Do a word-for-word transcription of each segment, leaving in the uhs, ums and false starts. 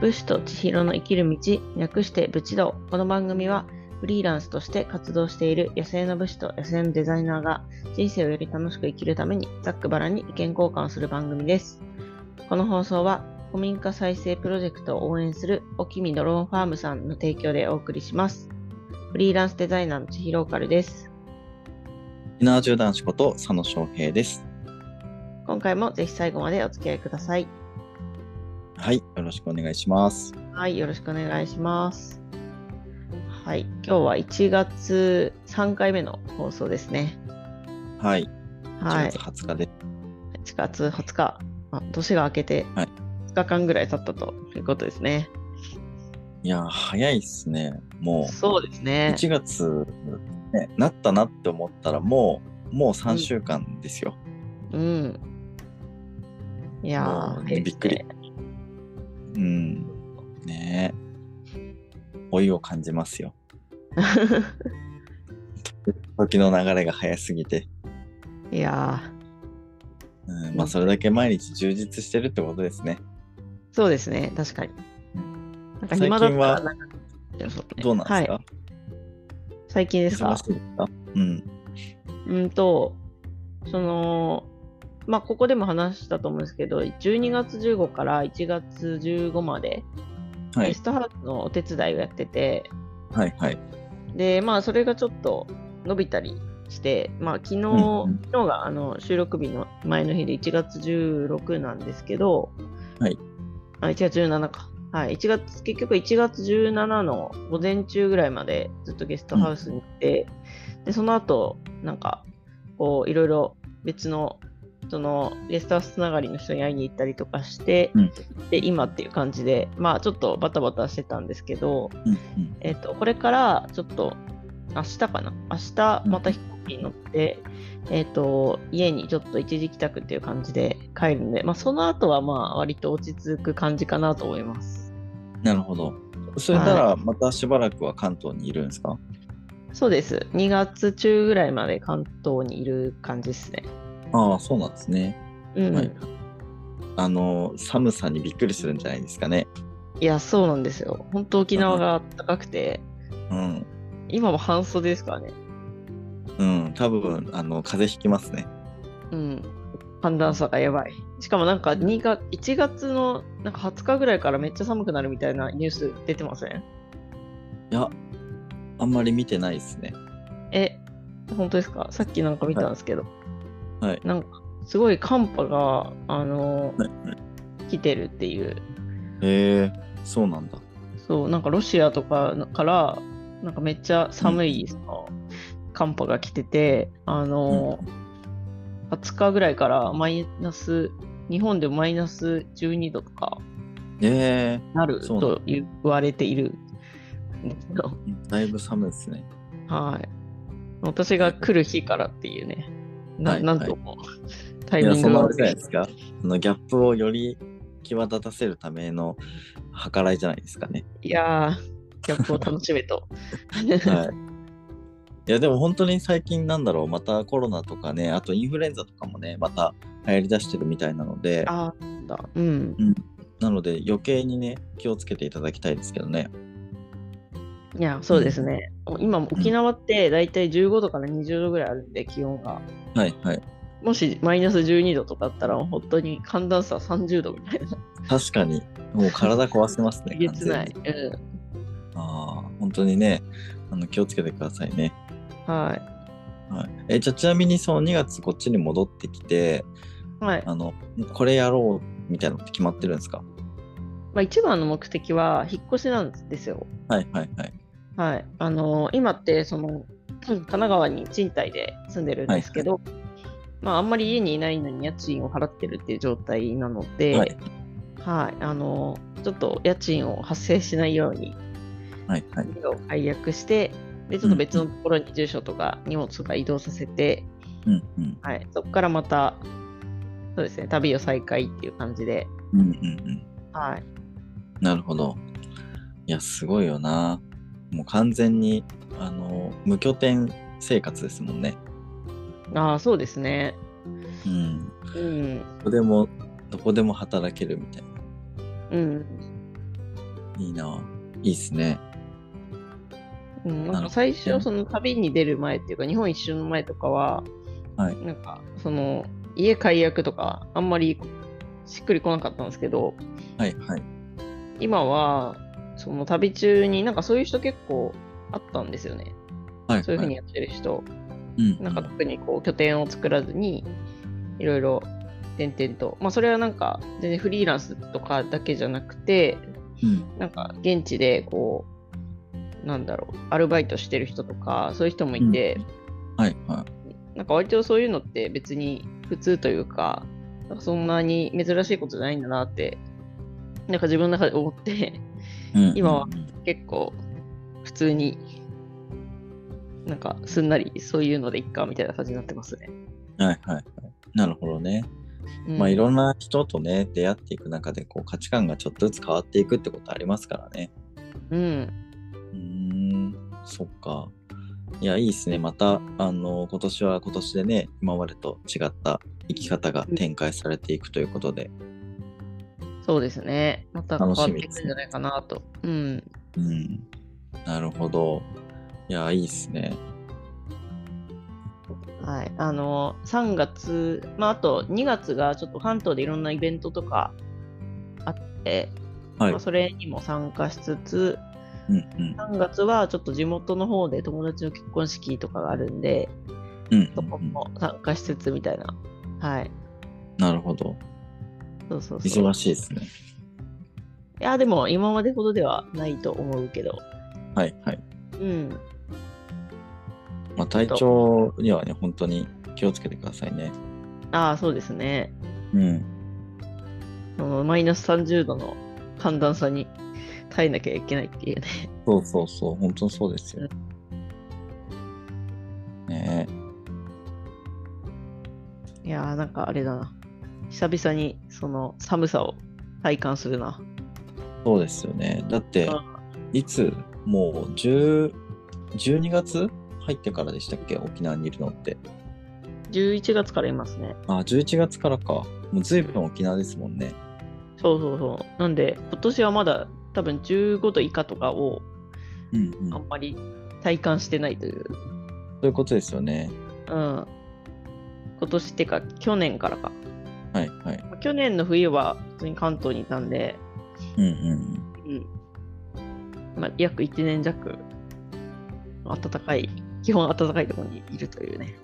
武士と千尋の生きる道、略してブチ道。この番組はフリーランスとして活動している野生の武士と野生のデザイナーが人生をより楽しく生きるためにざっくばらんに意見交換をする番組です。この放送は古民家再生プロジェクトを応援するおきみドローンファームさんの提供でお送りします。フリーランスデザイナーの千尋オカルです。ディナー縦断士こと佐野翔平です。今回もぜひ最後までお付き合いください。はい、よろしくお願いします。はい、よろしくお願いします。はい、今日はいちがつさんかいめの放送ですね。はい。はい。いちがつはつかです。いちがつはつか。あ、年が明けてふつかかんぐらい経ったということですね。はい、いや早いですね。もう。そうですね。いちがつ、ね、なったなって思ったらもうもうさんしゅうかんですよ。うん。うん、いやー、びっくり。うん、ねえ、老いを感じますよ。時の流れが早すぎて。いやー、うん、まあそれだけ毎日充実してるってことですね。そうですね、確かに。なんか暇だったらなんか最近はどうなんですか？はい、最近ですか？忙しいですか？うん。うんと、その。まあ、ここでも話したと思うんですけど、じゅうにがつじゅうごからいちがつじゅうごまでゲストハウスのお手伝いをやってて、はいはい、でまあそれがちょっと伸びたりして、まあ、昨日、うん、昨日があの収録日の前の日でいちがつじゅうろくなんですけど、はい、あいちがつじゅうしちか、はい、いちがつ結局いちがつじゅうしちの午前中ぐらいまでずっとゲストハウスにいて、うん、でその後なんかこういろいろ別のそのゲストハウスつながりの人に会いに行ったりとかして、うん、で今っていう感じで、まあ、ちょっとバタバタしてたんですけど、うんうんえー、とこれからちょっと明日かな明日また飛行機に乗って、うんえー、と家にちょっと一時帰宅っていう感じで帰るんで、まあ、その後はまあ割と落ち着く感じかなと思います。なるほど。それならまたしばらくは関東にいるんですか？はい、そうです。にがつ中ぐらいまで関東にいる感じですね。ああ、そうなんですね。うん、はい。あの寒さにびっくりするんじゃないですかね。いや、そうなんですよ。本当沖縄が暖かくて、うん、今も半袖ですからね。うん、多分あの風邪ひきますね。うん、寒暖差がやばい。しかもなんかにがついちがつのなんかはつかぐらいからめっちゃ寒くなるみたいなニュース出てません？いや、あんまり見てないですね。え、本当ですか？さっきなんか見たんですけど。はいはい、なんかすごい寒波が、あのーはいはい、来てるっていう。へえ、そうなんだ。そうなんかロシアとかからなんかめっちゃ寒い、うん、その寒波が来てて、あのーうん、はつかぐらいからマイナス日本でもマイナスじゅうにどとかなると言われている。だいぶ寒いですね。はい。私が来る日からっていうね。な, はい、なんとも、はい、タイミングが悪いじゃないですか。そのギャップをより際立たせるための計らいじゃないですかね。いやー、ギャップを楽しめと、はい、いやでも本当に最近なんだろう、またコロナとかね、あとインフルエンザとかもね、また流行りだしてるみたいなので、あーだ、うんうん、なので余計にね気をつけていただきたいですけどね。いや、そうですね。うん、今沖縄ってだいたいじゅうごどからにじゅうどぐらいあるんで、気温が。はいはい。もしマイナスじゅうにどとかあったら本当に寒暖差さんじゅうどみたいな。確かに。もう体壊せますね。えげつない。うん。ああ、本当にね、あの気をつけてくださいね。はい。はい。え、じゃあちなみにそのにがつこっちに戻ってきて、はい。あのこれやろうみたいなのって決まってるんですか？まあ、一番の目的は引っ越しなんですよ。はいはいはい。はい、あのー、今ってその神奈川に賃貸で住んでるんですけど、はいはい、まあ、あんまり家にいないのに家賃を払ってるっていう状態なので、はいはい、あのー、ちょっと家賃を発生しないように家を解約して、はいはい、でちょっと別のところに住所とか荷物とか移動させて、うんうんはい、そこからまたそうですね、旅を再開っていう感じで、うんうんうんはい、なるほど。いやすごいよな。もう完全にあの無拠点生活ですもんね。ああ、そうですね。うん。うん。どこでもどこでも働けるみたいな。うん。いいな、いいっすね。うん、なんか最初その旅に出る前っていうか日本一周の前とかは、はい、なんかその家解約とかあんまりしっくりこなかったんですけど、はいはい、今はその旅中になんかそういう人結構あったんですよね、はいはい、そういう風にやってる人、うん、なんか特にこう拠点を作らずにいろいろ点々と、まあ、それはなんか全然フリーランスとかだけじゃなくて、うん、なんか現地でこうなんだろうアルバイトしてる人とかそういう人もいて、うん、はいはい、なんか割とそういうのって別に普通というか、 なんかそんなに珍しいことじゃないんだなってなんか自分の中で思って、うんうんうん、今は結構普通になんかすんなりそういうのでいっかみたいな感じになってますね。はいはいはい、なるほどね。まあ、うん、いろんな人とね出会っていく中でこう価値観がちょっとずつ変わっていくってことありますからね。うん。うーん、そっか。いや、いいですね。またあの今年は今年でね、今までと違った生き方が展開されていくということで、そうですね、また変わっていくんじゃないかなと、うん、うん、なるほど。いや、いいですね。はい、あのさんがつ、まああとにがつがちょっと関東でいろんなイベントとかあって、はい、まあ、それにも参加しつつ、うんうん、さんがつはちょっと地元の方で友達の結婚式とかがあるんで、うんうんうん、そこも参加しつつみたいな、はい。なるほど。そうそうそう。忙しいですね。いやでも今までほどではないと思うけど。はいはい。うん。まあ、体調にはね本当に気をつけてくださいね。ああ、そうですね。うん。あのマイナスさんじゅうどの寒暖差に耐えなきゃいけないっていうね。そうそうそう、本当にそうですよ、うん、ねえ。いやー、なんかあれだな、久々にその寒さを体感するな。そうですよね。だっていつもうじゅう じゅうにがつ入ってからでしたっけ、沖縄にいるのって。じゅういちがつからいますね。あ、じゅういちがつからか。もう随分沖縄ですもんね。そうそうそう。なんで今年はまだ多分じゅうごど以下とかをあんまり体感してないという、うんうん、そういうことですよね。うん。今年ってか去年からか。はいはい。去年の冬は普通に関東にいたんで、うんうんうん。うん、まあ、約いちねん弱暖かい、基本暖かいところにいるというね。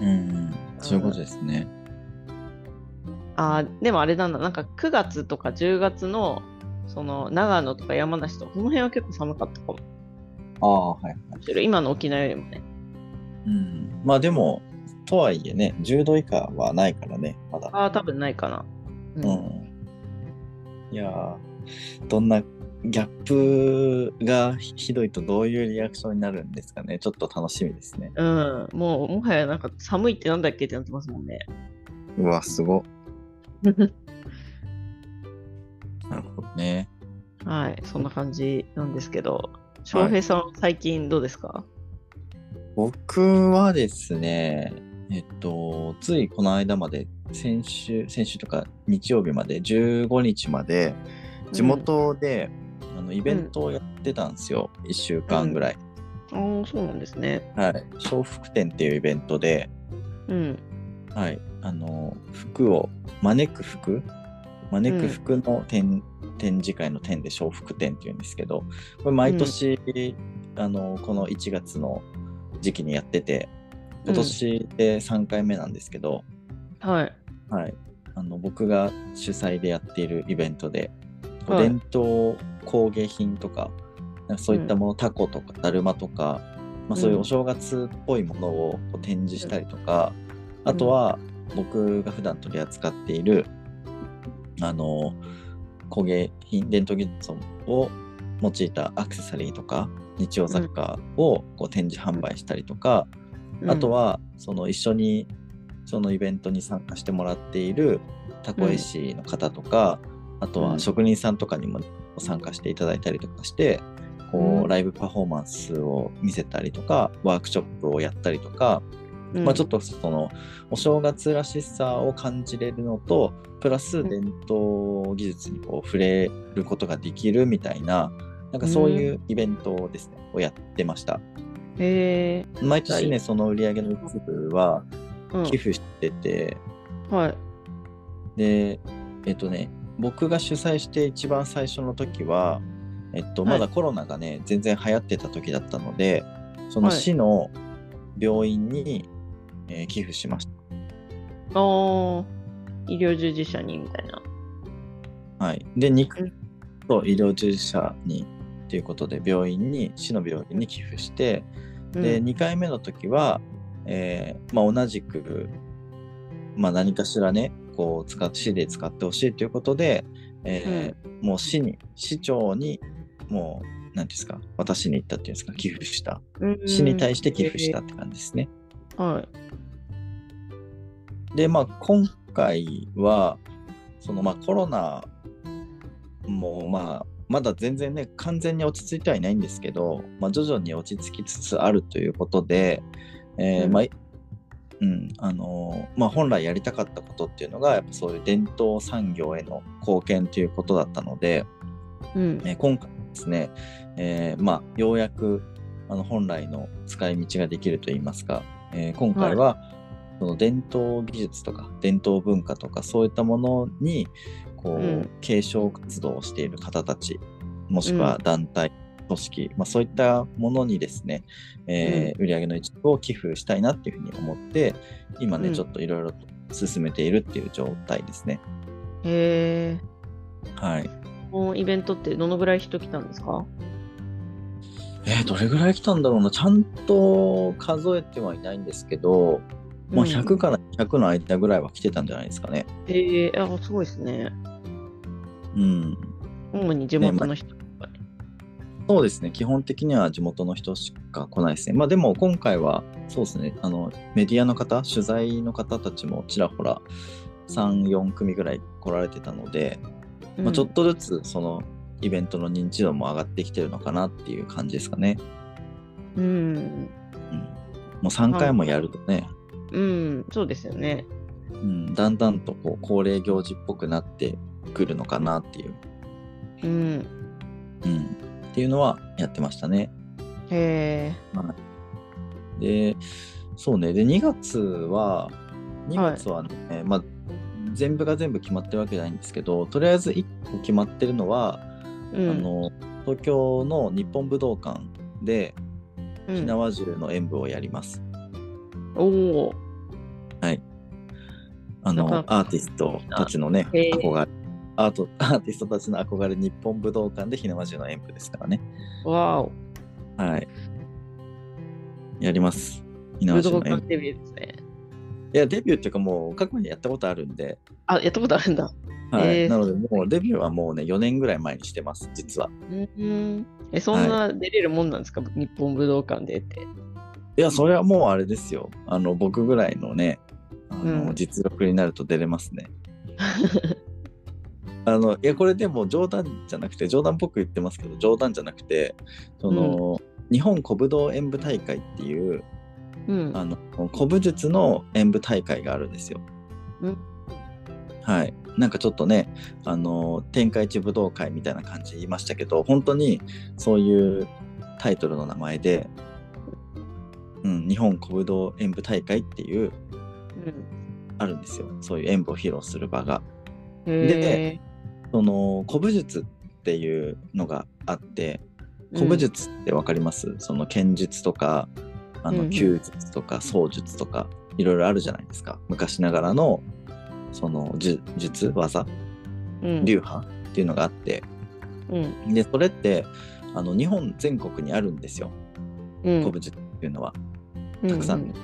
うんうん。そういうことですね。あ、でもあれなんだ、なんかくがつとかじゅうがつのその長野とか山梨とかその辺は結構寒かったかも。ああ、はいはい。今の沖縄よりもね。うん。まあでもとはいえね、じゅうど以下はないからね、まだ。ああ、多分ないかな。うん。うん、いや、どんなギャップがひどいとどういうリアクションになるんですかね。ちょっと楽しみですね。うん。もうもはやなんか寒いってなんだっけってなってますもんね。うわ、すご。なるほどね。はい、そんな感じなんですけど、翔平さん、はい、最近どうですか？僕はですね、えっとついこの間まで先週先週とか日曜日までじゅうごにちまで地元で、うん、あのイベントをやってたんですよ、うん、いっしゅうかんぐらい。うん、ああ、そうなんですね。はい、笑福展っていうイベントで、うん、はい、あの服を招く服。招く服の 展,、うん、展示会の展で笑福展っていうんですけど、これ毎年、うん、あのこのいちがつの時期にやってて、今年でさんかいめなんですけど、うん、はい、はい、あの僕が主催でやっているイベントで、はい、伝統工芸品とかそういったもの、うん、タコとかだるまとか、まあ、そういうお正月っぽいものを展示したりとか、うん、あとは僕が普段取り扱っているあの工芸品、伝統技術を用いたアクセサリーとか日用雑貨をこう展示販売したりとか、うん、あとはその一緒にそのイベントに参加してもらっているたこ絵師の方とか、うん、あとは職人さんとかにも参加していただいたりとかして、こうライブパフォーマンスを見せたりとかワークショップをやったりとか、うんまあ、ちょっとそのお正月らしさを感じれるのとプラス伝統技術にこう触れることができるみたいな、なんかそういうイベントですね、うん、をやってました。へー、毎年ねその売り上げの一部は寄付してて、うん、はいでえっとね僕が主催して一番最初の時は、えっと、まだコロナがね、はい、全然流行ってた時だったのでその市の病院に、はいえー、寄付しました。お医療従事者にみたいな。はいでにかいと医療従事者にということで病院に市の病院に寄付して、うん、でにかいめの時は、えーまあ、同じく、まあ、何かしらねこう使っ市で使ってほしいということで、えーうん、もう市に市長にもう何ですか私に行ったっていうんですか寄付した、うん、市に対して寄付したって感じですね。はいでまあ今回はそのまあコロナもまあまだ全然ね完全に落ち着いてはいないんですけど、まあ、徐々に落ち着きつつあるということで、えーうん、まあうんあのーまあ、本来やりたかったことっていうのがやっぱそういう伝統産業への貢献ということだったので、うんえー、今回ですね、えーまあ、ようやくあの本来の使い道ができるといいますか、えー、今回はその伝統技術とか伝統文化とかそういったものにこう、うん、継承活動をしている方たちもしくは団体、うん、組織、まあ、そういったものにですね、えーうん、売り上げの一部を寄付したいなっていうふうに思って今ね、うん、ちょっといろいろ進めているっていう状態ですね。へー、はい、もうイベントってどのぐらい人来たんですか？えー、どれぐらい来たんだろうな、ちゃんと数えてはいないんですけど、まあ、ひゃくからひゃくの間ぐらいは来てたんじゃないですかね。うん、ええー、あ、すごいですね。うん。主に地元の人、ねまあ、そうですね。基本的には地元の人しか来ないですね。まあでも今回はそうですね。あのメディアの方、取材の方たちもちらほらさん、よん組ぐらい来られてたので、まあ、ちょっとずつそのイベントの認知度も上がってきてるのかなっていう感じですかね。うん。うん、もうさんかいもやるとね。はいうん、そうですよね、うん、だんだんとこう恒例行事っぽくなってくるのかなっていう、うんうん、っていうのはやってましたね。へえ、まあ、でそうねでにがつはにがつはね、はいまあ、全部が全部決まってるわけじゃないんですけどとりあえずいっこ決まってるのは、うん、あの東京の日本武道館で火縄銃の演舞をやります。おおはいあのアーティストたちのね憧れアートアーティストたちの憧れ日本武道館で火縄銃の演舞ですからね。わおはいやります。火縄銃の演舞デビューですね。いやデビューっていうかもう過去にやったことあるんで。あやったことあるんだ。はい、えー、なのでもうデビューはもうねよねんぐらい前にしてます実は。うんえそんな出れるもんなんですか、はい、日本武道館でって。いやそれはもうあれですよあの僕ぐらいのねあの、うん、実力になると出れますね。あのいやこれでも冗談じゃなくて冗談っぽく言ってますけど冗談じゃなくてその、うん、日本古武道演舞大会っていう、うん、あの古武術の演舞大会があるんですよ、うん、はいなんかちょっとねあの天下一武道会みたいな感じ言いましたけど本当にそういうタイトルの名前でうん、日本古武道演舞大会っていう、うん、あるんですよそういう演舞を披露する場が。でその古武術っていうのがあって古武術って分かります、うん、その剣術とかあの弓術とか槍術とかいろいろあるじゃないですか昔ながらのその術技、うん、流派っていうのがあって、うん、でそれってあの日本全国にあるんですよ、うん、古武術っていうのはたくさん、うんうん、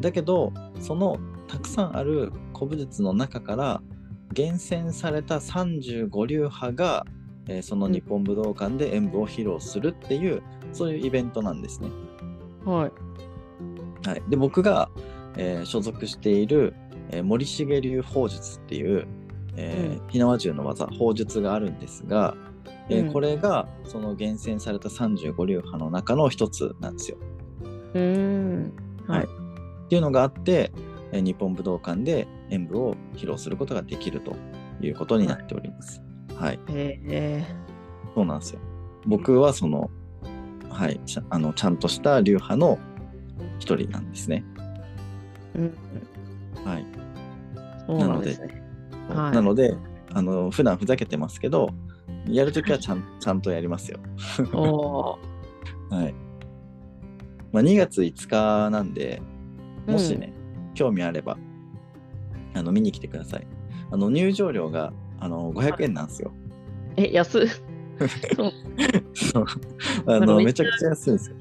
だけどそのたくさんある古武術の中から厳選されたさんじゅうご流派が、えー、その日本武道館で演舞を披露するっていう、うん、そういうイベントなんですね。はい、はい、で僕が、えー、所属している、えー、森重流砲術っていう、えーうん、火縄銃の技砲術があるんですが、えーうん、これがその厳選されたさんじゅうご流派の中の一つなんですよ。うんはい、っていうのがあって、日本武道館で演舞を披露することができるということになっております。はい。えー、そうなんですよ。僕はその、はい、ちゃ、あの、ちゃんとした流派の一人なんですね。うん。はい。そうなんですね。なので、はい、なので、あの、普段ふざけてますけど、やるときはちゃん、ちゃんとやりますよ。おー。はい。まあ、にがついつかなんで、もしね、うん、興味あれば、あの、見に来てください。あの、入場料が、あの、ごひゃくえんなんですよ。え、安っ。そう、あの、めちゃくちゃ安いんですよ。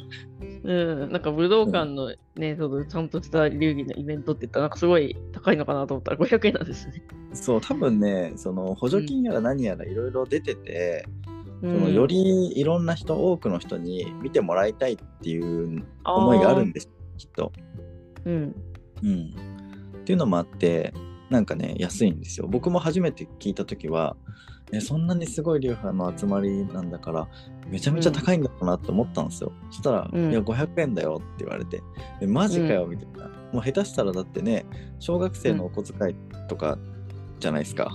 うん、なんか武道館のね、うん、そのちゃんとした流儀のイベントって言ったらなんかすごい高いのかなと思ったらごひゃくえんなんですね。そう、多分ね、その補助金やら何やらいろいろ出てて、うん、そのよりいろんな人、多くの人に見てもらいたいっていう思いがあるんです、きっと。うん、うん。っていうのもあって、なんかね、安いんですよ。僕も初めて聞いたときは、え、そんなにすごい流派の集まりなんだからめちゃめちゃ高いんだろうなって思ったんですよ、うん、そしたら、うん、いやごひゃくえんだよって言われて、え、マジかよみたいな、うん、もう下手したらだってね、小学生のお小遣いとかじゃないですか、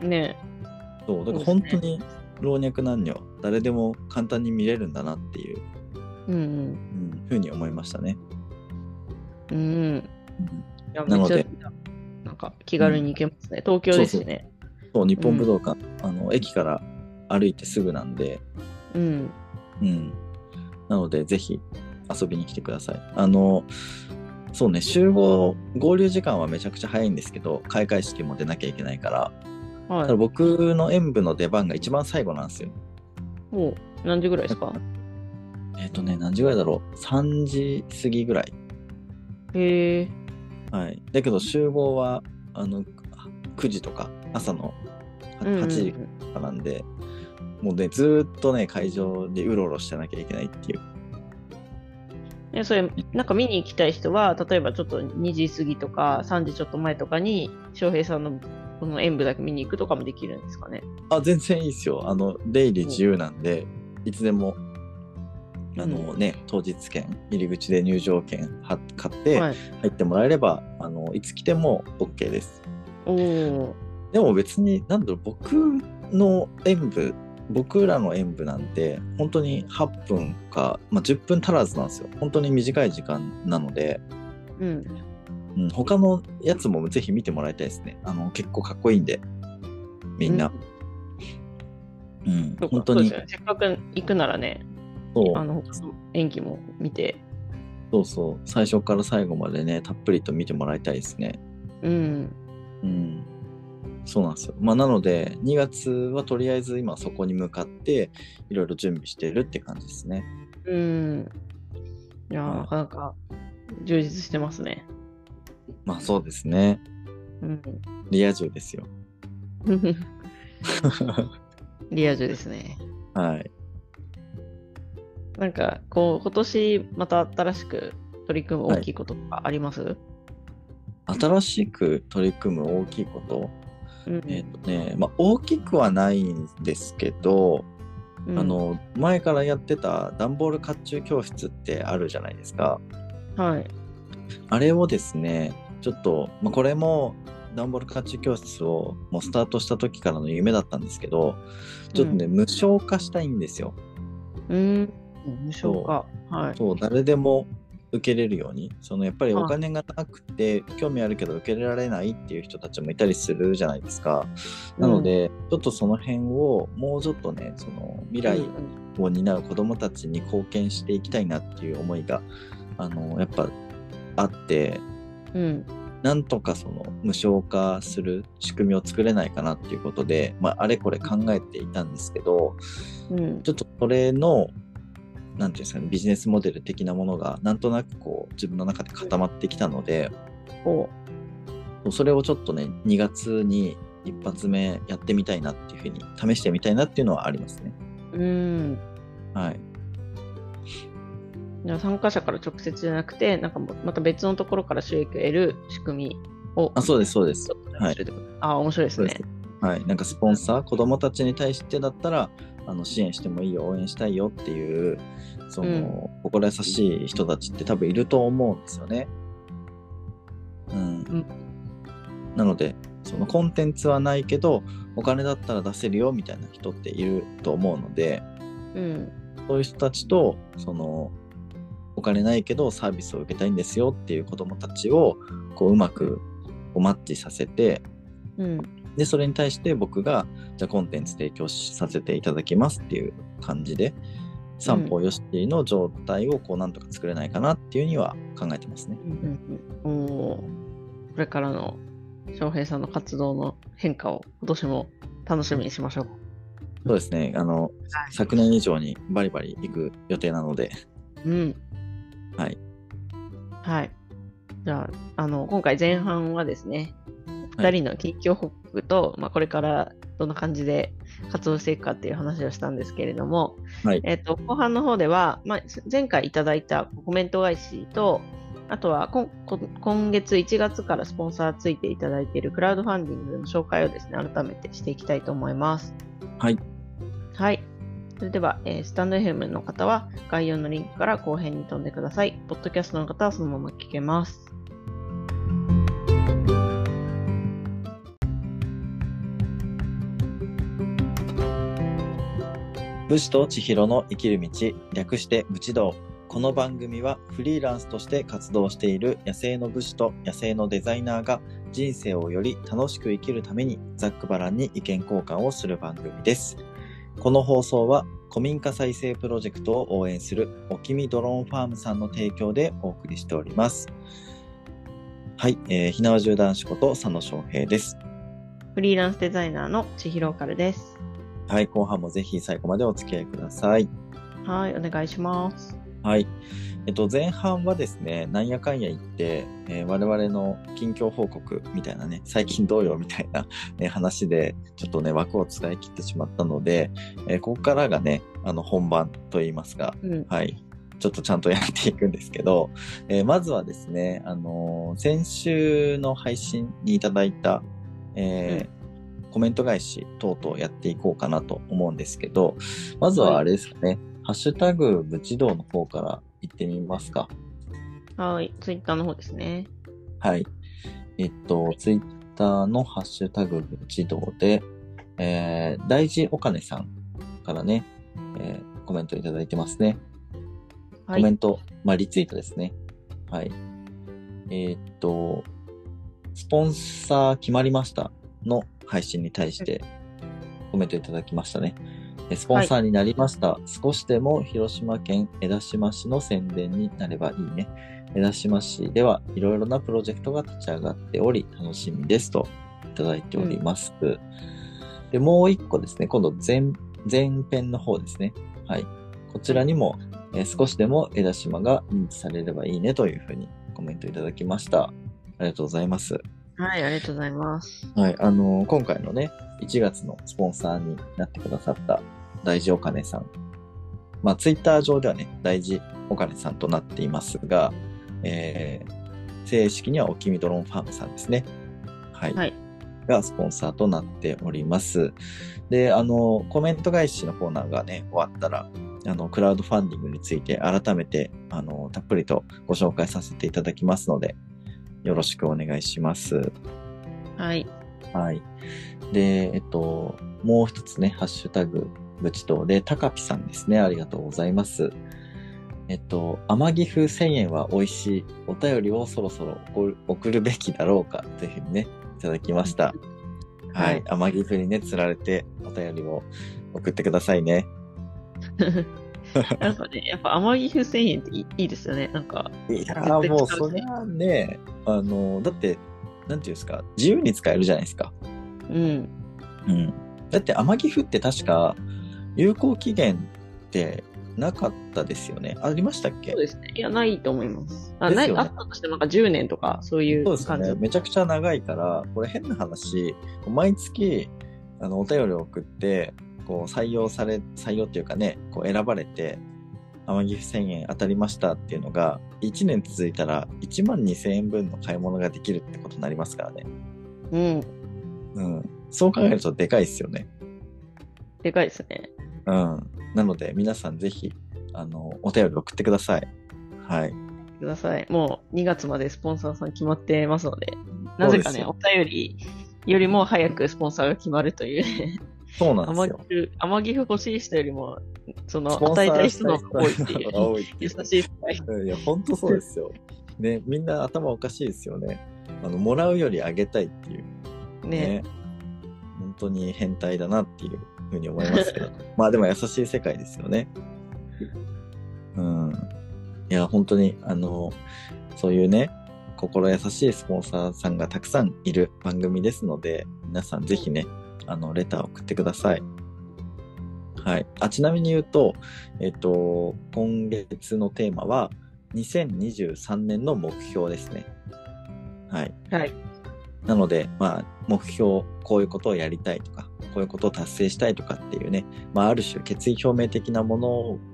うん、ねえ、そうだから本当に老若男女誰でも簡単に見れるんだなっていう、うんうんうん、ふうに思いましたね。うん、うん、いや、なのでなんか気軽に行けますね、うん、東京ですしね。そうそうそう、日本武道館、うん、あの駅から歩いてすぐなんで、うんうん、なのでぜひ遊びに来てください。あの、そうね、集合合流時間はめちゃくちゃ早いんですけど、開会式も出なきゃいけないから、はい、ただ僕の演舞の出番が一番最後なんですよ。お、何時ぐらいですか？えっとね、何時ぐらいだろう、さんじすぎぐらい。へー、はい、だけど集合はあのくじとか朝のはちじからなんで、うんうんうん、もうね、ずーっとね、会場でうろうろしてなきゃいけないっていう。え、それ、なんか見に行きたい人は、例えばちょっとにじすぎとかさんじちょっと前とかに、翔平さんのこの演舞だけ見に行くとかもできるんですかね？あ、全然いいですよ。あの、出入り自由なんで、うん、いつでも、あのね、うん、当日券、入り口で入場券買って、はい、入ってもらえれば、あの、いつ来ても OK です。お、でも別に何だろう、僕の演舞、僕らの演舞なんて本当にはっぷんか、まあ、じゅっぷん足らずなんですよ。本当に短い時間なので、うんうん、他のやつもぜひ見てもらいたいですね。あの、結構かっこいいんでみんな、うん、うん、本当に、ね、せっかく行くならね、あの、他の演技も見て、そうそう、最初から最後までね、たっぷりと見てもらいたいですね。うんうん、そうなんですよ。まあ、なのでにがつはとりあえず今そこに向かっていろいろ準備しているって感じですね。うん。いや、はい、なかなか充実してますね。まあ、そうですね。うん、リア充ですよ。リア充ですね。はい。なんかこう今年また新しく取り組む大きいことがあります？はい、新しく取り組む大きいこと、うん、えっとね、まあ、大きくはないんですけど、うん、あの、前からやってた段ボール甲冑教室ってあるじゃないですか。はい。あれをですね、ちょっと、まあ、これも段ボール甲冑教室をもうスタートした時からの夢だったんですけど、ちょっとね、うん、無償化したいんですよ。うん、無償化。はい。そう、誰でも受けれるように、そのやっぱりお金がなくて興味あるけど受けられないっていう人たちもいたりするじゃないですか。なので、うん、ちょっとその辺をもうちょっとね、その未来を担う子どもたちに貢献していきたいなっていう思いが、あの、やっぱあって、うん、なんとかその無償化する仕組みを作れないかなっていうことで、まあ、あれこれ考えていたんですけど、うん、ちょっとそれのなんていうんですかね、ビジネスモデル的なものがなんとなくこう自分の中で固まってきたので、うん、それをちょっとね、にがつに一発目やってみたいなっていうふうに、試してみたいなっていうのはありますね。うん、はい。参加者から直接じゃなくて、なんかまた別のところから収益を得る仕組みを、あ、そうですそうです。はい。あ、面白いですね。はい、なんかスポンサー、子どもたちに対してだったら、あの、支援してもいいよ、応援したいよっていう、その、うん、心優しい人たちって多分いると思うんですよね。うん、なのでそのコンテンツはないけどお金だったら出せるよみたいな人っていると思うので、うん、そういう人たちとそのお金ないけどサービスを受けたいんですよっていう子どもたちをこううまくマッチさせて、うん、でそれに対して僕がじゃあコンテンツ提供させていただきますっていう感じで三方よしの状態をこうなんとか作れないかなっていうには考えてますね、うんうんうん、おこれからの翔平さんの活動の変化を今年も楽しみにしましょう。そうですね、あの、はい、昨年以上にバリバリ行く予定なので、うん、はい、はい、じゃあ、 あの今回前半はですねふたりの近況報告と、はいまあ、これからどんな感じで活動していくかっていう話をしたんですけれども、はいえー、と後半の方では、まあ、前回いただいたコメント返しとあとはここ今月いちがつからスポンサーついていただいているクラウドファンディングの紹介をですね改めてしていきたいと思います。はい、はい、それでは、えー、スタンド エフエム の方は概要のリンクから後編に飛んでください。ポッドキャストの方はそのまま聞けます。武士と千尋の生きる道、略して武士道。この番組はフリーランスとして活動している野生の武士と野生のデザイナーが人生をより楽しく生きるためにざっくばらんに意見交換をする番組です。この放送は古民家再生プロジェクトを応援するおきみドローンファームさんの提供でお送りしております。はい、えー、ひなわじゅう男子こと佐野翔平です。フリーランスデザイナーの千尋カルです。はい、後半もぜひ最後までお付き合いください。はい、お願いします。はい、えっと前半はですね、なんやかんや言って、えー、我々の近況報告みたいなね、最近どうよみたいな、ね、話でちょっとね枠を使い切ってしまったので、えー、ここからがねあの本番と言いますが、うん、はい、ちょっとちゃんとやっていくんですけど、えー、まずはですね、あのー、先週の配信にいただいた。えーうんコメント返し等々やっていこうかなと思うんですけど、まずはあれですかね、はい、ハッシュタグぶちどうの方から行ってみますか。はい、ツイッターの方ですね。はい、えっとツイッターのハッシュタグぶちどうで、えー、大事お金さんからね、えー、コメントいただいてますね。はい、コメント、まあリツイートですね。はい、えー、っとスポンサー決まりましたの配信に対してコメントいただきましたね。スポンサーになりました、はい、少しでも広島県江田島市の宣伝になればいいね。江田島市ではいろいろなプロジェクトが立ち上がっており楽しみですといただいております、うん、でもう一個ですね、今度 前, 前編の方ですね、はい、こちらにも、えー、少しでも江田島が認知されればいいねというふうにコメントいただきました。ありがとうございます。はい、ありがとうございます。はい、あのー、今回のね、いちがつのスポンサーになってくださった大事お金さん。まあ、ツイッター上ではね、大事お金さんとなっていますが、えー、正式にはおきみドローンファームさんですね。はい。はい、がスポンサーとなっております。で、あのー、コメント返しのコーナーがね、終わったら、あのクラウドファンディングについて改めて、あのー、たっぷりとご紹介させていただきますので、よろしくお願いします。はい。はい。で、えっと、もう一つね、ハッシュタグ、ぶちとうで、たかぴさんですね。ありがとうございます。えっと、甘岐阜せんえんは美味しい。お便りをそろそろ送る、送るべきだろうか、というふうにね、いただきました。はい。はい、甘岐阜にね、釣られて、お便りを送ってくださいね。なんかね、やっぱ甘岐阜せんえんってい い, い, いですよね。なんかいやもうそれはね、あのだってなんていうんですか、自由に使えるじゃないですか。うんうん。だって甘岐阜って確か有効期限ってなかったですよね。ありましたっけ？そうですね。いやないと思います。あ、ない、ね、あったとしてもなんかじゅうねんとかそういう感じ。そうですね。めちゃくちゃ長いからこれ変な話、毎月あのお便りを送って。こう採用され採用っていうかね、こう選ばれて甘岐阜せんえん当たりましたっていうのがいちねん続いたらいちまんにせんえん分の買い物ができるってことになりますからね。うん、うん、そう考えるとでかいですよね。でかいですね。うん、なので皆さんぜひあのお便り送ってください。はい、ください。もうにがつまでスポンサーさん決まってますので、なぜか ね, ねお便りよりも早くスポンサーが決まるというね。そうなんですよ。甘ギフ欲しい人よりもその与えたい人の方が多いっていう優しい人が多い。いや本当そうですよね。みんな頭おかしいですよね。あのもらうよりあげたいっていうね, ね本当に変態だなっていうふうに思いますけどまあでも優しい世界ですよね。うん、いや本当にあのそういうね心優しいスポンサーさんがたくさんいる番組ですので、皆さんぜひねあのレターを送ってください。はい。あ、ちなみに言うと、えっと今月のテーマはにせんにじゅうさんねんの目標ですね。はい。はい。なのでまあ目標、こういうことをやりたいとか、こういうことを達成したいとかっていうね、まあ、ある種決意表明的なも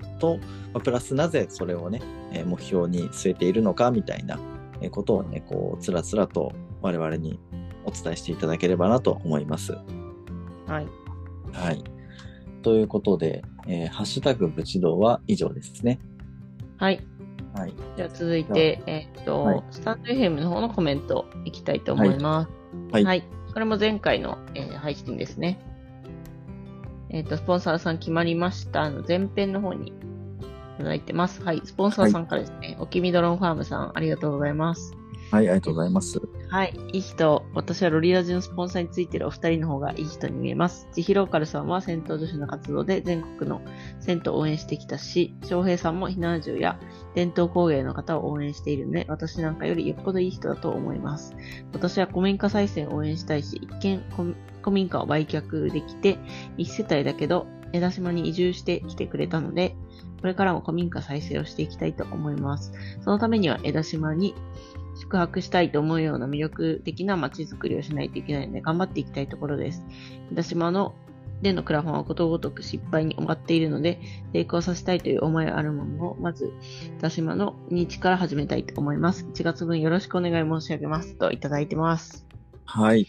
のと、まあ、プラスなぜそれをね目標に据えているのかみたいなことをねこうつらつらと我々にお伝えしていただければなと思います。はい、はい、ということで、えー、ハッシュタグぶちどうは以上ですね。はい、はい、じゃあ続いてえー、っと、はい、スタンドエフエムの方のコメントいきたいと思います。はい、はいはい、これも前回の、えー、配信ですね。えー、っとスポンサーさん決まりましたの前編の方にいただいてます。はい、スポンサーさんからですね、はい、おきみドロンファームさんありがとうございます。はい、ありがとうございます。はい、いい人。私はロリラジのスポンサーについているお二人の方がいい人に見えます。千尋ローカルさんは銭湯女子の活動で全国の銭湯を応援してきたし、翔平さんも避難所や伝統工芸の方を応援しているので、私なんかよりよっぽどいい人だと思います。私は古民家再生を応援したいし、一見古民家を売却できて、一世帯だけど江田島に移住してきてくれたので、これからも古民家再生をしていきたいと思います。そのためには江田島に宿泊したいと思うような魅力的な街づくりをしないといけないので頑張っていきたいところです。江田島のでのクラファンはことごとく失敗に終わっているので、成功させたいという思いあるものをまず江田島の認知から始めたいと思います。いちがつぶんよろしくお願い申し上げますといただいてます。はい、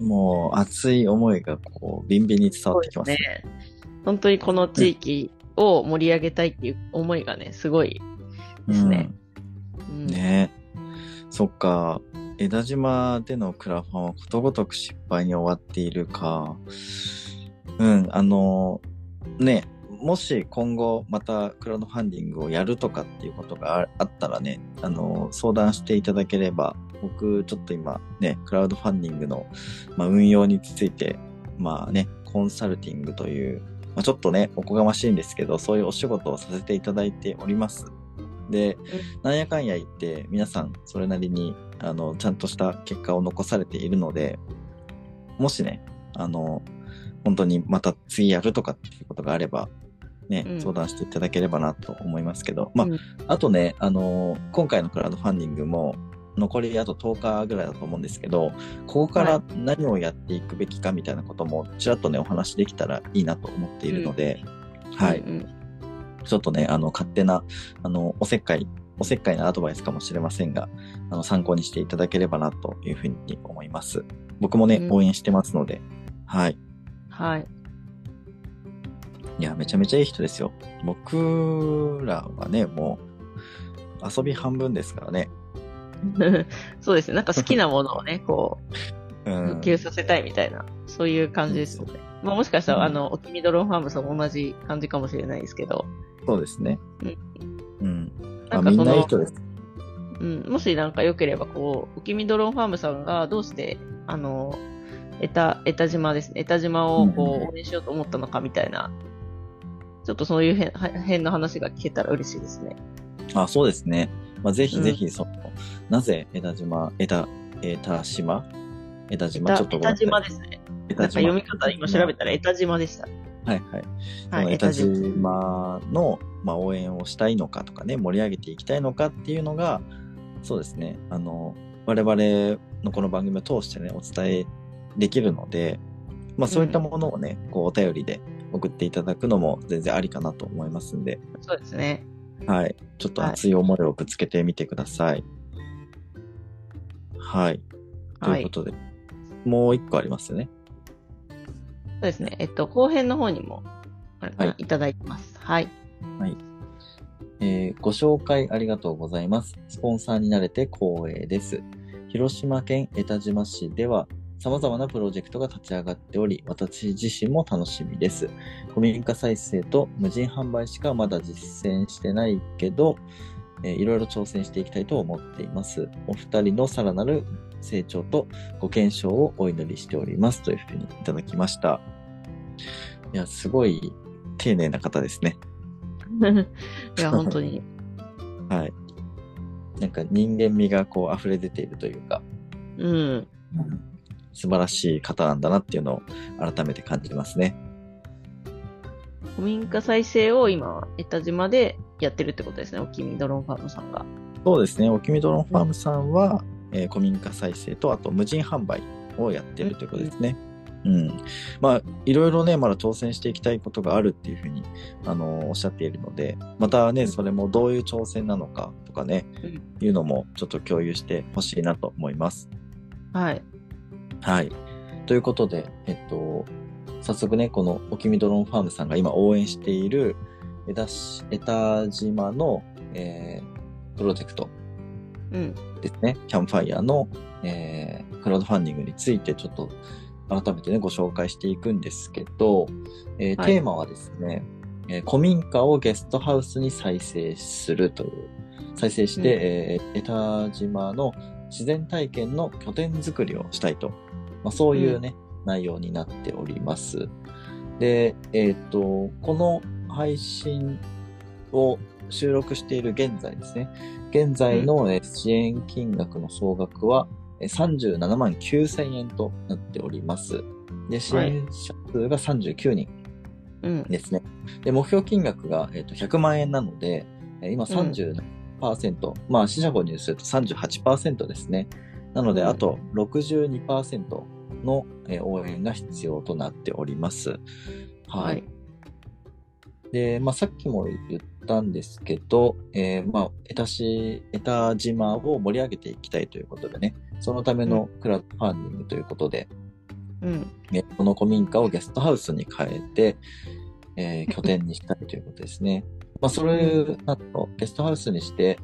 もう熱い思いがこうビンビンに伝わってきますね。そうですね。本当にこの地域を盛り上げたいっていう思いがねすごいですね。うんうん、ね。そっか、江田島でのクラファンはことごとく失敗に終わっているか。うん、あのね、もし今後またクラウドファンディングをやるとかっていうことがあったらね、あの相談していただければ、僕ちょっと今ねクラウドファンディングの、まあ、運用についてまあねコンサルティングという、まあ、ちょっとねおこがましいんですけどそういうお仕事をさせていただいております。でなんやかんや言って皆さんそれなりにあのちゃんとした結果を残されているので、もしねあの本当にまた次やるとかっていうことがあればね、うん、相談していただければなと思いますけど、まあ、うん、あとねあの今回のクラウドファンディングも残りあととおかぐらいだと思うんですけど、ここから何をやっていくべきかみたいなこともちらっとねお話できたらいいなと思っているので、うん、はい、うんうん、ちょっとね、あの、勝手な、あの、おせっかい、おせっかいなアドバイスかもしれませんが、あの、参考にしていただければな、というふうに思います。僕もね、うん、応援してますので、はい。はい。いや、めちゃめちゃいい人ですよ。僕らはね、もう、遊び半分ですからね。そうですね。なんか好きなものをね、こう、普及させたいみたいな、そういう感じですよね。まあ、もしかしたら、うん、あの、おきみドロンファームさんも同じ感じかもしれないですけど、そうですね。うん。うん。なんかその、みんないい人です。うん。もしなんか良ければ、こう、おきみドローンファームさんがどうして、あの、江田、江田島ですね。江田島をこう、応援しようと思ったのかみたいな、うん、ちょっとそういう変な話が聞けたら嬉しいですね。あ、そうですね。まあ、ぜひぜひ、その、うん、なぜ江田島、江田、江田島江田島、ちょっとごめんなさい。江田島ですね。江田島。なんか読み方、今調べたら江田島でした。はいはい。はい、江田島の、まあ、応援をしたいのかとかね、盛り上げていきたいのかっていうのが、そうですね、あの、我々のこの番組を通してね、お伝えできるので、まあそういったものをね、うん、こうお便りで送っていただくのも全然ありかなと思いますんで。そうですね。はい。ちょっと熱い思いをぶつけてみてください。はい。はい、ということで、はい、もう一個ありますよね。そうですね。えっと後編の方にもいただいてます。はい。はい、えー、ご紹介ありがとうございます。スポンサーになれて光栄です。広島県江田島市では様々なプロジェクトが立ち上がっており、私自身も楽しみです。古民家再生と無人販売しかまだ実践してないけど、えー、いろいろ挑戦していきたいと思っています。お二人のさらなる成長とご健勝をお祈りしておりますというふうにいただきました。いや、すごい丁寧な方ですね。いや、本当に。はい。なんか人間味がこう溢れ出ているというか。うん。素晴らしい方なんだなっていうのを改めて感じますね。古民家再生を今江田島でやってるってことですね、おきみドローンファームさんが。そうですね、おきみドローンファームさんは、うんえー、古民家再生とあと無人販売をやってるということですね、うんうん、まあいろいろねまだ挑戦していきたいことがあるっていうふうに、あのー、おっしゃっているので、またねそれもどういう挑戦なのかとかね、うん、いうのもちょっと共有してほしいなと思います。はいはい。ということで、えっと、早速ね、このおきみドローンファームさんが今応援している江田市、江田島の、えー、プロジェクトですね、うん、キャンプファイヤーの、えー、クラウドファンディングについてちょっと改めてね、ご紹介していくんですけど、えーはい、テーマはですね、えー、古民家をゲストハウスに再生するという、再生して、うんえー、江田島の自然体験の拠点づくりをしたいと。まあ、そういうね、うん、内容になっております。で、えっと、この配信を収録している現在ですね。現在の支援金額の総額はさんじゅうななまんきゅうせんえんとなっております。で、支援者数がさんじゅうきゅうにんですね。はい、で、目標金額が、えっと、ひゃくまんえんなので、今さんじゅうななパーセント、うん、まあ、四捨五入すると さんじゅうはちパーセント ですね。なので、あと ろくじゅうにパーセント の応援が必要となっております。はい。で、まあ、さっきも言ったんですけど、えー、まあ、江田市、江田島を盛り上げていきたいということでね、そのためのクラウドファンディングということで、うん、この古民家をゲストハウスに変えて、えー、拠点にしたいということですね。まあ、それなど、ゲストハウスにして、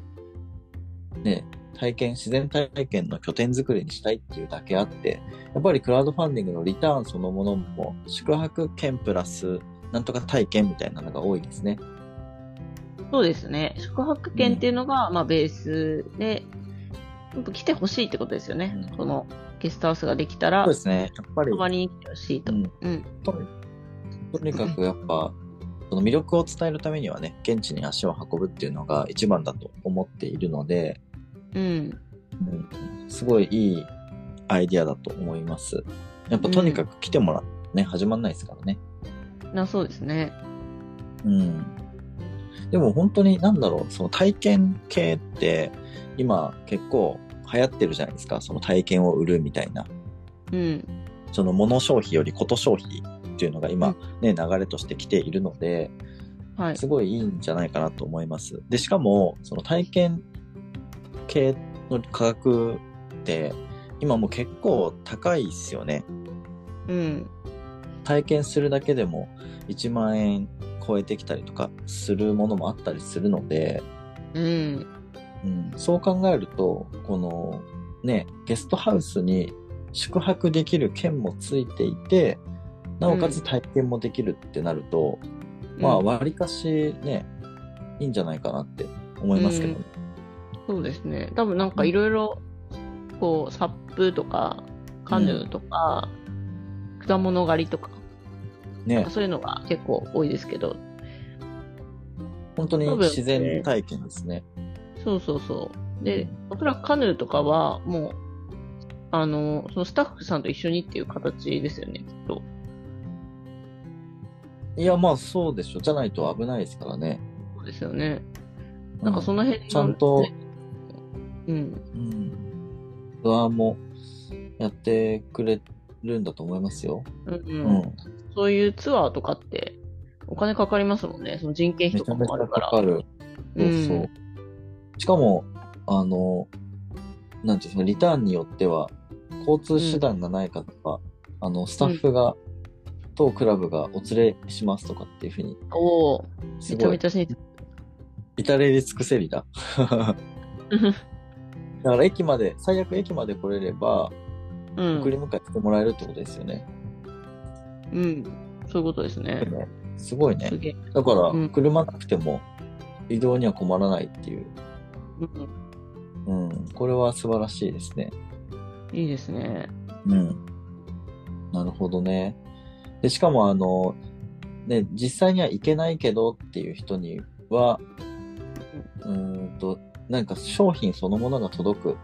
ね、体験、自然体験の拠点づくりにしたいっていうだけあって、やっぱりクラウドファンディングのリターンそのものも宿泊券プラスなんとか体験みたいなのが多いですね。そうですね。宿泊券っていうのが、うん、まあベースで来てほしいってことですよね、うん。このゲストハウスができたら、そうですね。やっぱりそばに来てほしいと、うんうん。とにかくやっぱ。その魅力を伝えるためにはね、現地に足を運ぶっていうのが一番だと思っているので、うんうん、すごいいいアイディアだと思います。やっぱとにかく来てもらうね、うん、始まんないですからね。な、そうですね。うん。でも本当に何だろう、その体験系って今結構流行ってるじゃないですか、その体験を売るみたいな。うん。その物消費よりこと消費。っていうのが今、ね、流れとしてきているので、はい、すごいいいんじゃないかなと思います。で、しかもその体験系の価格って今もう結構高いですよね。うん。体験するだけでもいちまんえん超えてきたりとかするものもあったりするので、うん。うん、そう考えるとこのねゲストハウスに宿泊できる券もついていて。なおかつ体験もできるってなると、うん、まあ割かしね、うん、いいんじゃないかなって思いますけど、ねうん、そうですね。多分なんかいろいろこうサップとかカヌーとか、うん、果物狩りとか、ね、なんかそういうのが結構多いですけど、本当に自然体験ですね。そうそうそう。で、おそらくカヌーとかはもうあのそのスタッフさんと一緒にっていう形ですよねきっと。いやまあそうでしょ、じゃないと危ないですからね。そうですよね。なんかその辺、うん、ちゃんと、うんうん、ツアーもやってくれるんだと思いますよ、うんうんうん、そういうツアーとかってお金かかりますもんね、その人件費とかもあるから。めちゃめちゃかかる。そうそう、うん、しかもあのなんていうの、リターンによっては交通手段がないかとか、うん、あのスタッフが、うん当クラブがお連れしますとかっていう風に、おお、めちゃめちゃしに至れり尽くせりだ。だから駅まで、最悪駅まで来れれば、うん、送り迎えしてもらえるってことですよね。うん、そういうことですね。すごいね。だから、うん、車なくても移動には困らないっていう。うん、うん、これは素晴らしいですね。いいですね。うん。なるほどね。で、しかもあの、ね、実際には行けないけどっていう人には、うんと、なんか商品そのものが届く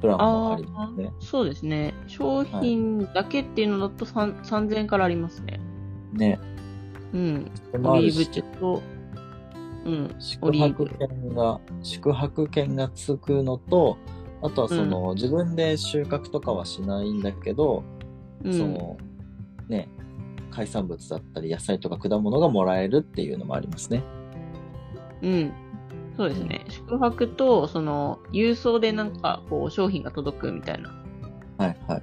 プランもありますね。そうですね。商品だけっていうのだとさんぜんえんからありますね。ね。うん。オリーブチェと、うん、オリーブ。宿泊券が、宿泊券がつくのと、あとはその、うん、自分で収穫とかはしないんだけど、うん、そのね、海産物だったり野菜とか果物がもらえるっていうのもありますね。うん、そうですね。宿泊とその郵送でなんかこう商品が届くみたいな。はいはい。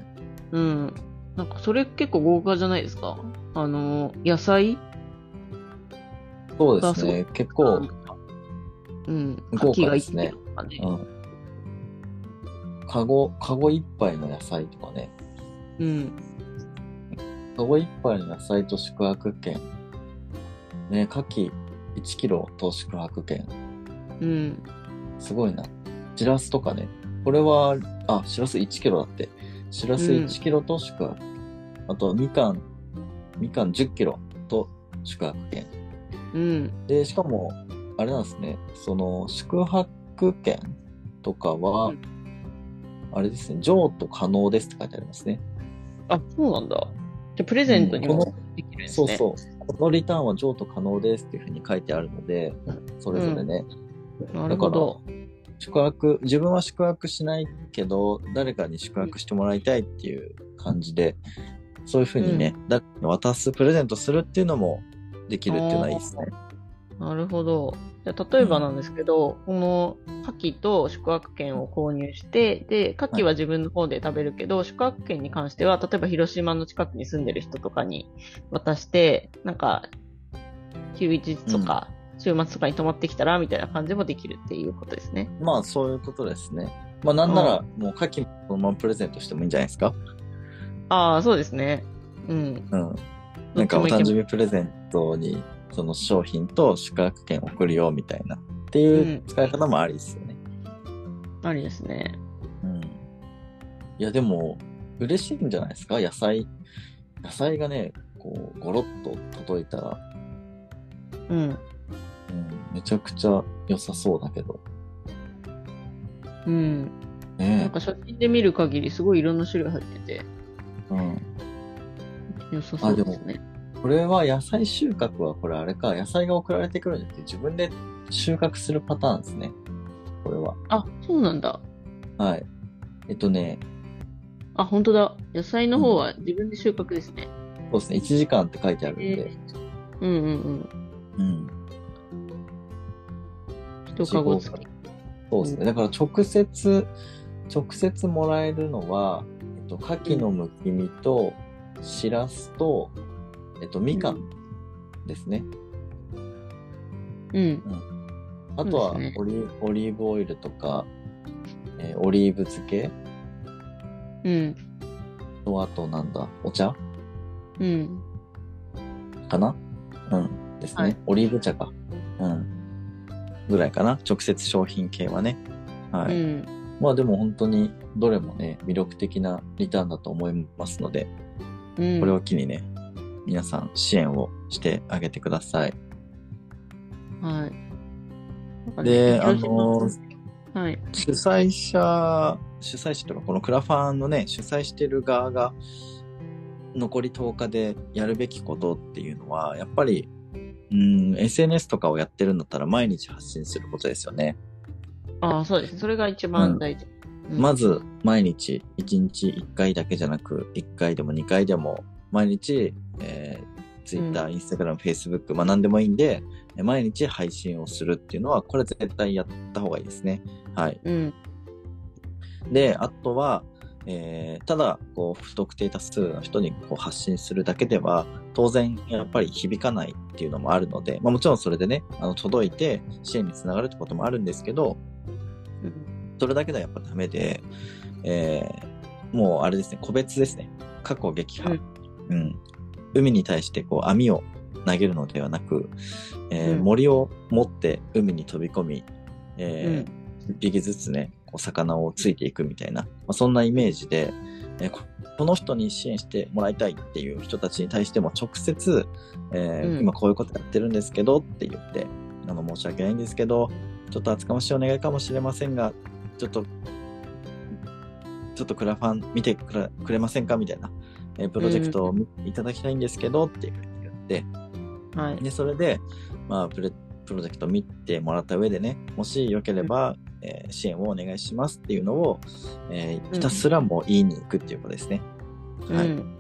うん、なんかそれ結構豪華じゃないですか。あの野菜。そうですね。結構。うん。豪華ですね。うん。カゴカゴ一杯の野菜とかね。うん。カゴ一杯の野菜と宿泊券。ね、牡蠣いちキロと宿泊券。うん。すごいな。シラスとかね。これは、あ、シラスいちキロだって。シラスいちキロと宿泊。うん、あと、みかん、みかんじゅっキロと宿泊券。うん。で、しかも、あれなんですね。その、宿泊券とかは、うん、あれですね、譲渡可能ですって書いてありますね。あ、そうなんだ。じゃプレゼントにもできるんですね、うん、そうそう。このリターンは譲渡可能ですっていうふうに書いてあるので、それぞれね。うん、なるほど。だから宿泊、自分は宿泊しないけど、誰かに宿泊してもらいたいっていう感じで、うん、そういうふうにね、うん、だ渡す、プレゼントするっていうのもできるっていうのはいいですね。なるほど。じゃ例えばなんですけど、うん、この牡蠣と宿泊券を購入して、で、牡蠣は自分の方で食べるけど、はい、宿泊券に関しては、例えば広島の近くに住んでる人とかに渡して、なんか、休日とか週末とかに泊まってきたら、みたいな感じもできるっていうことですね。うん、まあ、そういうことですね。まあ、なんなら、もう牡蠣もこのままプレゼントしてもいいんじゃないですか。ああ、そうですね。うん。うん。なんかお誕生日プレゼントに、その商品と宿泊券を送るよみたいなっていう使い方もありですよね。うん、ありですね。うん。いやでも嬉しいんじゃないですか。野菜野菜がねこうゴロッと届いたら、うん、うん、めちゃくちゃ良さそうだけど。うん。ね、なんか写真で見る限りすごいいろんな種類入ってて、うん。良さそうですね。これは野菜収穫はこれあれか、野菜が送られてくるんじゃなくて自分で収穫するパターンですね。これは。あ、そうなんだ。はい。えっとね。あ、本当だ。野菜の方は自分で収穫ですね。うん、そうですね。いちじかんって書いてあるんで。えー、うんうんうん。うん。一カゴ付き。そうですね。だから直接、直接もらえるのは、えっと、牡蠣のむき身と、しらすと、えっと、みかんですね。うん。うん、あとはオリ、オリーブオイルとか、えー、オリーブ漬け。うん。と、あと、なんだ、お茶うん。かなうん。ですね、はい。オリーブ茶か。うん。ぐらいかな。直接商品系はね。はい。うん、まあ、でも本当に、どれもね、魅力的なリターンだと思いますので、うん、これを機にね、皆さん支援をしてあげてください。はい。で、あの、はい、主催者、主催者とかこのクラファンのね、主催してる側が残りとおかでやるべきことっていうのは、やっぱり、うん、エスエヌエス とかをやってるんだったら毎日発信することですよね。ああ、そうですね。それが一番大事。うんうん、まず、毎日、いちにちいっかいだけじゃなく、いっかいでもにかいでも、毎日、えー、Twitter、Instagram、Facebook、まあ何でもいいんで、毎日配信をするっていうのは、これ絶対やった方がいいですね。はい。うん、で、あとは、えー、ただ、こう、不特定多数の人にこう発信するだけでは、当然、やっぱり響かないっていうのもあるので、まあもちろんそれでね、あの届いて支援につながるってこともあるんですけど、うん、それだけではやっぱダメで、えー、もうあれですね、個別ですね。過去撃破、うんうん、海に対してこう網を投げるのではなく、えーうん、森を持って海に飛び込み、えーうん、いっぴきずつねこう魚をついていくみたいな、まあ、そんなイメージで、えー、この人に支援してもらいたいっていう人たちに対しても直接、えーうん、今こういうことやってるんですけどって言って、あの申し訳ないんですけどちょっと厚かましいお願いかもしれませんがちょっとちょっとクラファン見てくれませんかみたいな、えー、プロジェクトをいただきたいんですけどって言って、うん、でそれで、まあ、プレ、プロジェクト見てもらった上でね、もしよければ、うんえー、支援をお願いしますっていうのを、えー、ひたすらもう言いに行くっていうことですね、うん、はい、うん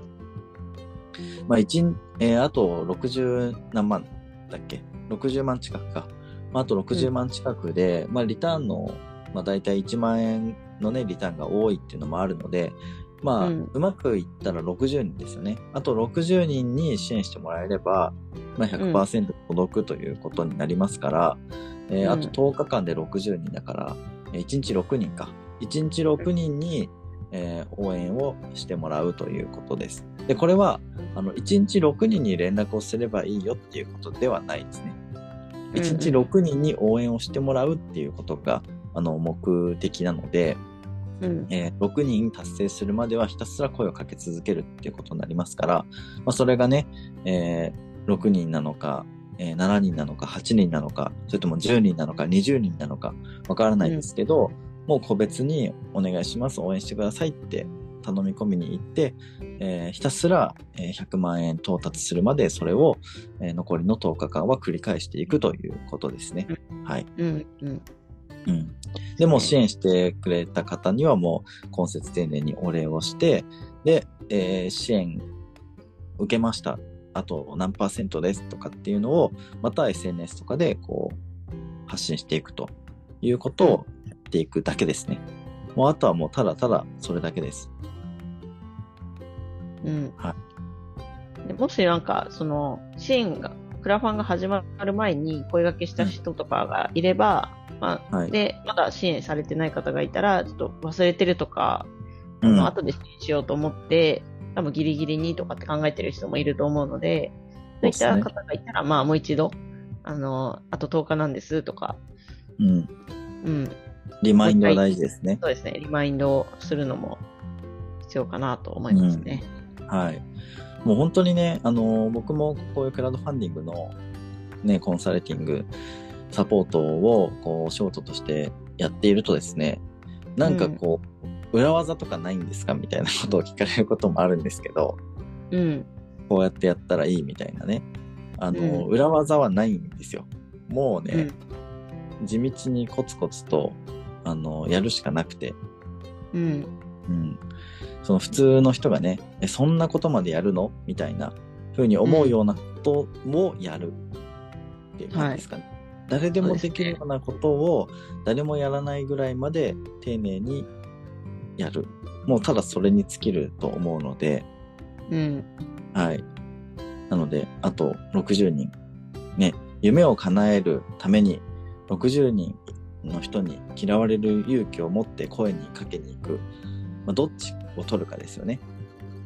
まあいち、えー、あとろくじゅうなんまんだっけろくじゅうまん近くか、まあ、あとろくじゅうまん近くで、うんまあ、リターンの、まあ、大体いちまんえんのねリターンが多いっていうのもあるので、まあうん、うまくいったらろくじゅうにんですよね。あとろくじゅうにんに支援してもらえれば、まあ、ひゃくパーセント 届くということになりますから、うんえー、あととおかかんでろくじゅうにんだから、うん、いちにちろくにんかいちにちろくにんに、えー、応援をしてもらうということです。でこれはあのいちにちろくにんに連絡をすればいいよっていうことではないですね。いちにちろくにんに応援をしてもらうっていうことがあの目的なので、うんえー、ろくにん達成するまではひたすら声をかけ続けるっていうことになりますから、まあ、それがね、えー、ろくにんなのか、えー、しちにんなのかはちにんなのかそれともじゅうにんなのかにじゅうにんなのかわからないですけど、うん、もう個別にお願いします応援してくださいって頼み込みに行って、えー、ひたすらひゃくまんえん到達するまでそれを、えー、残りのとおかかんは繰り返していくということですね、うん、はい、うんうんうん、でも支援してくれた方にはもう今節丁寧にお礼をしてで、えー、支援受けましたあと何パーセントですとかっていうのをまた エスエヌエス とかでこう発信していくということをやっていくだけですね。もうあとはもうただただそれだけです。うんはい、でもしなんかその支援がクラファンが始まる前に声掛けした人とかがいれば、うんまあはい、でまだ支援されてない方がいたらちょっと忘れてるとか、うん、あの後で支援しようと思って多分ギリギリにとかって考えてる人もいると思うのでそういった方がいたら、まあ、もう一度あのあととおかなんですとか、うんうん、リマインドは大事ですね。そうですねリマインドをするのも必要かなと思いますね、うん、はいもう本当にね、あのー、僕もこういうクラウドファンディングの、ね、コンサルティングサポートをこう仕事としてやっているとですねなんかこう、うん、裏技とかないんですかみたいなことを聞かれることもあるんですけど、うん、こうやってやったらいいみたいなね、あのーうん、裏技はないんですよ。もうね、うん、地道にコツコツと、あのー、やるしかなくて、うんうん、その普通の人がねえそんなことまでやるのみたいな風に思うようなことをやるっていう感じですかね、はい、誰でもできるようなことを誰もやらないぐらいまで丁寧にやるもうただそれに尽きると思うので、うん、はいなのであとろくじゅうにんね夢を叶えるためにろくじゅうにんの人に嫌われる勇気を持って声にかけに行くまあ、どっちを取るかですよね。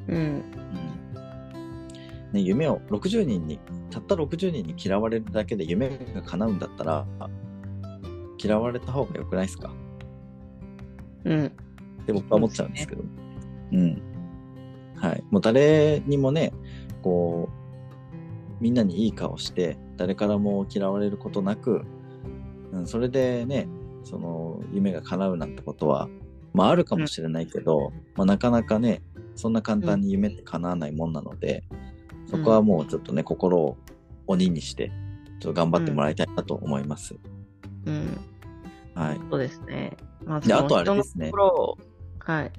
うん。うん、ね夢をろくじゅうにんにたったろくじゅうにんに嫌われるだけで夢が叶うんだったら嫌われた方が良くないですか。うん。って僕は思っちゃうんですけど。うん。うん、はい。もう誰にもねこうみんなにいい顔して誰からも嫌われることなく、うん、それでねその夢が叶うなんてことは。まあ、あるかもしれないけど、うんまあ、なかなかねそんな簡単に夢って叶わないもんなので、うん、そこはもうちょっとね心を鬼にしてちょっと頑張ってもらいたいなと思います、うんはい、そうですね、まあ、であとあれですね、はい、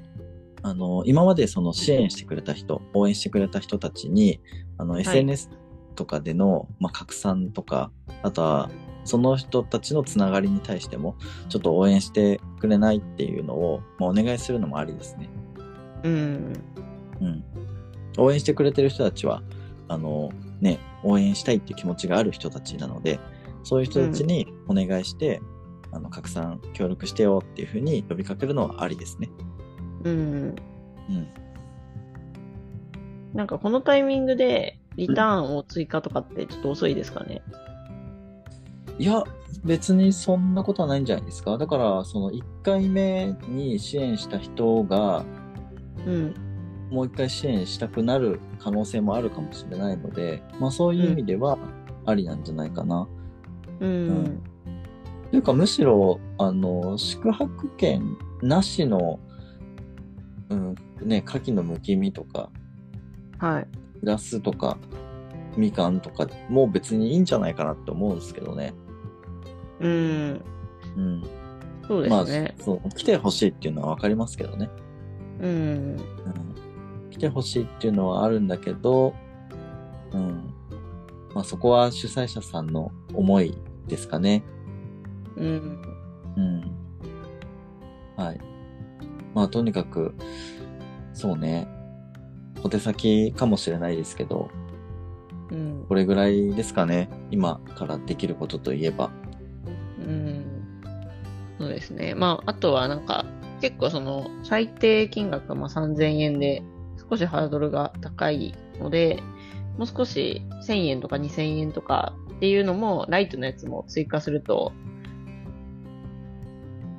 あの今までその支援してくれた人応援してくれた人たちにあの エスエヌエス とかでの、はいまあ、拡散とかあとはその人たちのつながりに対してもちょっと応援してくれないっていうのを、まあ、お願いするのもありですね。うん、うん、応援してくれてる人たちはあのね応援したいっていう気持ちがある人たちなのでそういう人たちにお願いして、うん、あの拡散協力してよっていうふうに呼びかけるのはありですね。うん、うん、なんかこのタイミングでリターンを追加とかってちょっと遅いですかね。いや別にそんなことはないんじゃないですか。だからそのいっかいめに支援した人が、うん、もういっかい支援したくなる可能性もあるかもしれないので、まあ、そういう意味ではありなんじゃないかな、うんうん、というかむしろあの宿泊券なしの、うんね、牡蠣のむき身とか、はい、ラスとかみかんとかもう別にいいんじゃないかなって思うんですけどね。うん、うん、そうですね、まあ、そう来てほしいっていうのは分かりますけどね。うん、うん、来てほしいっていうのはあるんだけど、うんまあ、そこは主催者さんの思いですかね。うん、うん、はい。まあとにかくそうね、小手先かもしれないですけど、うん、これぐらいですかね、今からできることといえば。うん、そうですね。まああとはなんか結構その最低金額がまあさんぜんえんで少しハードルが高いので、もう少しせんえんとかにせんえんとかっていうのもライトのやつも追加すると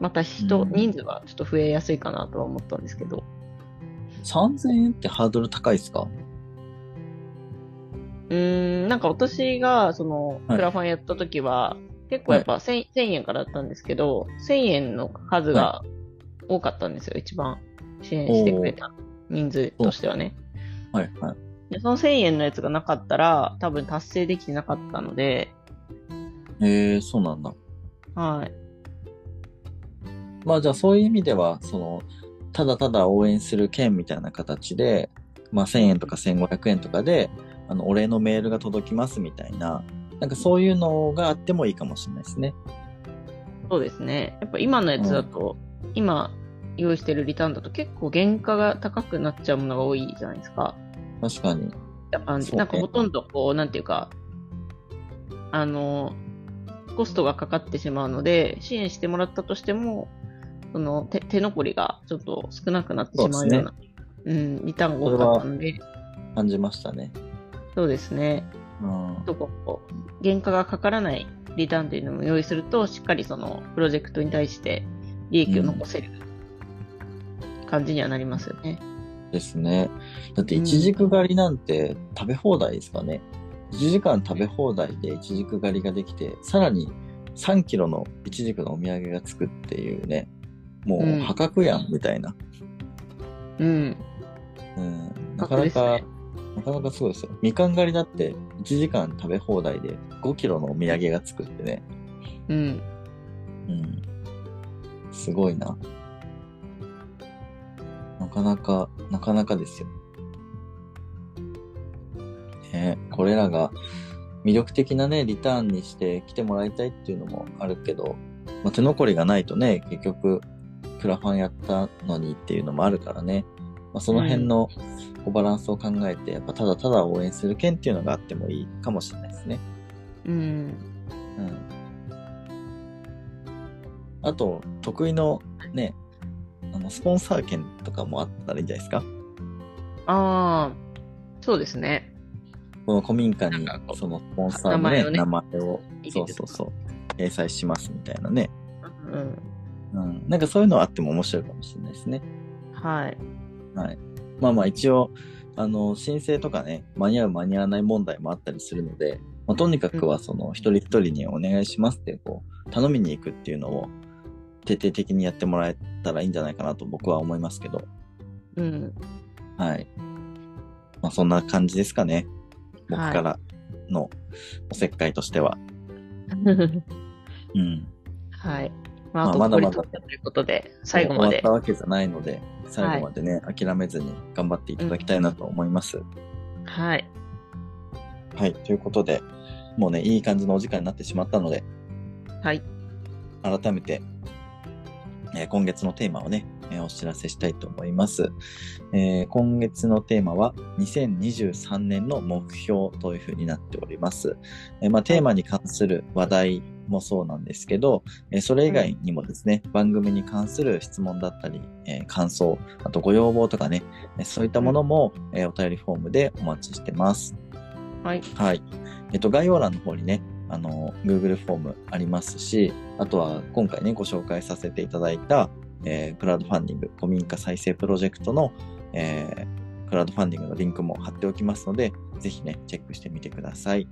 また人、うん、人数はちょっと増えやすいかなとは思ったんですけど。さんぜんえんってハードル高いですか？うーんなんか私がそのクラファンやった時は、はい、結構やっぱ せん、はい、せんえんからだったんですけどせんえんの数が、はい多かったんですよ。一番支援してくれた人数としてはね。はいはい。でそのせんえんのやつがなかったら多分達成できてなかったので。へえー、そうなんだ。はい。まあじゃあそういう意味ではそのただただ応援する券みたいな形で、まあせんえんとかせんごひゃくえんとかであのお礼のメールが届きますみたいななんかそういうのがあってもいいかもしれないですね。そうですね。やっぱ今のやつだと、うん。今用意してるリターンだと結構原価が高くなっちゃうものが多いじゃないですか。確かに。なんかほとんどこうなんていうかあのコストがかかってしまうので支援してもらったとしてもその 手, 手残りがちょっと少なくなってしまうようなう、ねうん、リターンが多かったので感じましたね。そうですね、うん、とこう原価がかからないリターンというのも用意するとしっかりそのプロジェクトに対して利益を残せる感じにはなりますよね、うん、ですね。だっていちじく狩りなんて食べ放題ですかね、うん、いちじかん食べ放題でいちじく狩りができてさらにさんキロのいちじくのお土産がつくっていうねもう破格やんみたいなうん、うんうん、なかなか、ね、なかなかすごいですよ。みかん狩りだっていちじかん食べ放題でごキロのお土産がつくってねうんうんすごいな。なかなか、なかなかですよ。ね、これらが魅力的なね、リターンにして来てもらいたいっていうのもあるけど、まあ、手残りがないとね、結局、クラファンやったのにっていうのもあるからね、まあ、その辺のバランスを考えて、やっぱただただ応援する件っていうのがあってもいいかもしれないですね。うん。うんあと得意のねあのスポンサー券とかもあったらいいんじゃないですか。ああそうですね。この古民家にそのスポンサーの、ね、名前を、ね、名前をそうそうそう掲載しますみたいなね、うんうん、なんかそういうのあっても面白いかもしれないですね。はい、はい、まあまあ一応あの申請とかね間に合う間に合わない問題もあったりするので、まあ、とにかくはその一人一人にお願いしますってこう頼みに行くっていうのを徹底的にやってもらえたらいいんじゃないかなと僕は思いますけど、うん、はい、まあ、そんな感じですかね僕からのおせっかいとしては、はい、うんはい、まあ、あとまだまだということで最後まで終わったわけじゃないので最後までね、はい、諦めずに頑張っていただきたいなと思います、うん、はいはいということでもうねいい感じのお時間になってしまったのではい改めて今月のテーマをねえー、お知らせしたいと思います、えー、今月のテーマはにせんにじゅうさんねんの目標というふうになっております、えーまあ、テーマに関する話題もそうなんですけど、えー、それ以外にもですね、番組に関する質問だったり、えー、感想、あとご要望とかね、そういったものも、えー、お便りフォームでお待ちしてます。はい。はい。えっと、概要欄の方にね、あの、Google フォームありますし、あとは今回ね、ご紹介させていただいた、えー、クラウドファンディング、古民家再生プロジェクトの、えー、クラウドファンディングのリンクも貼っておきますので、ぜひね、チェックしてみてください。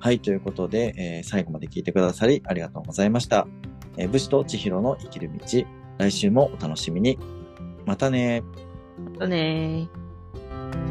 はい、ということで、えー、最後まで聞いてくださりありがとうございました。えー、武士と千尋の生きる道、来週もお楽しみに。またねー。またねー。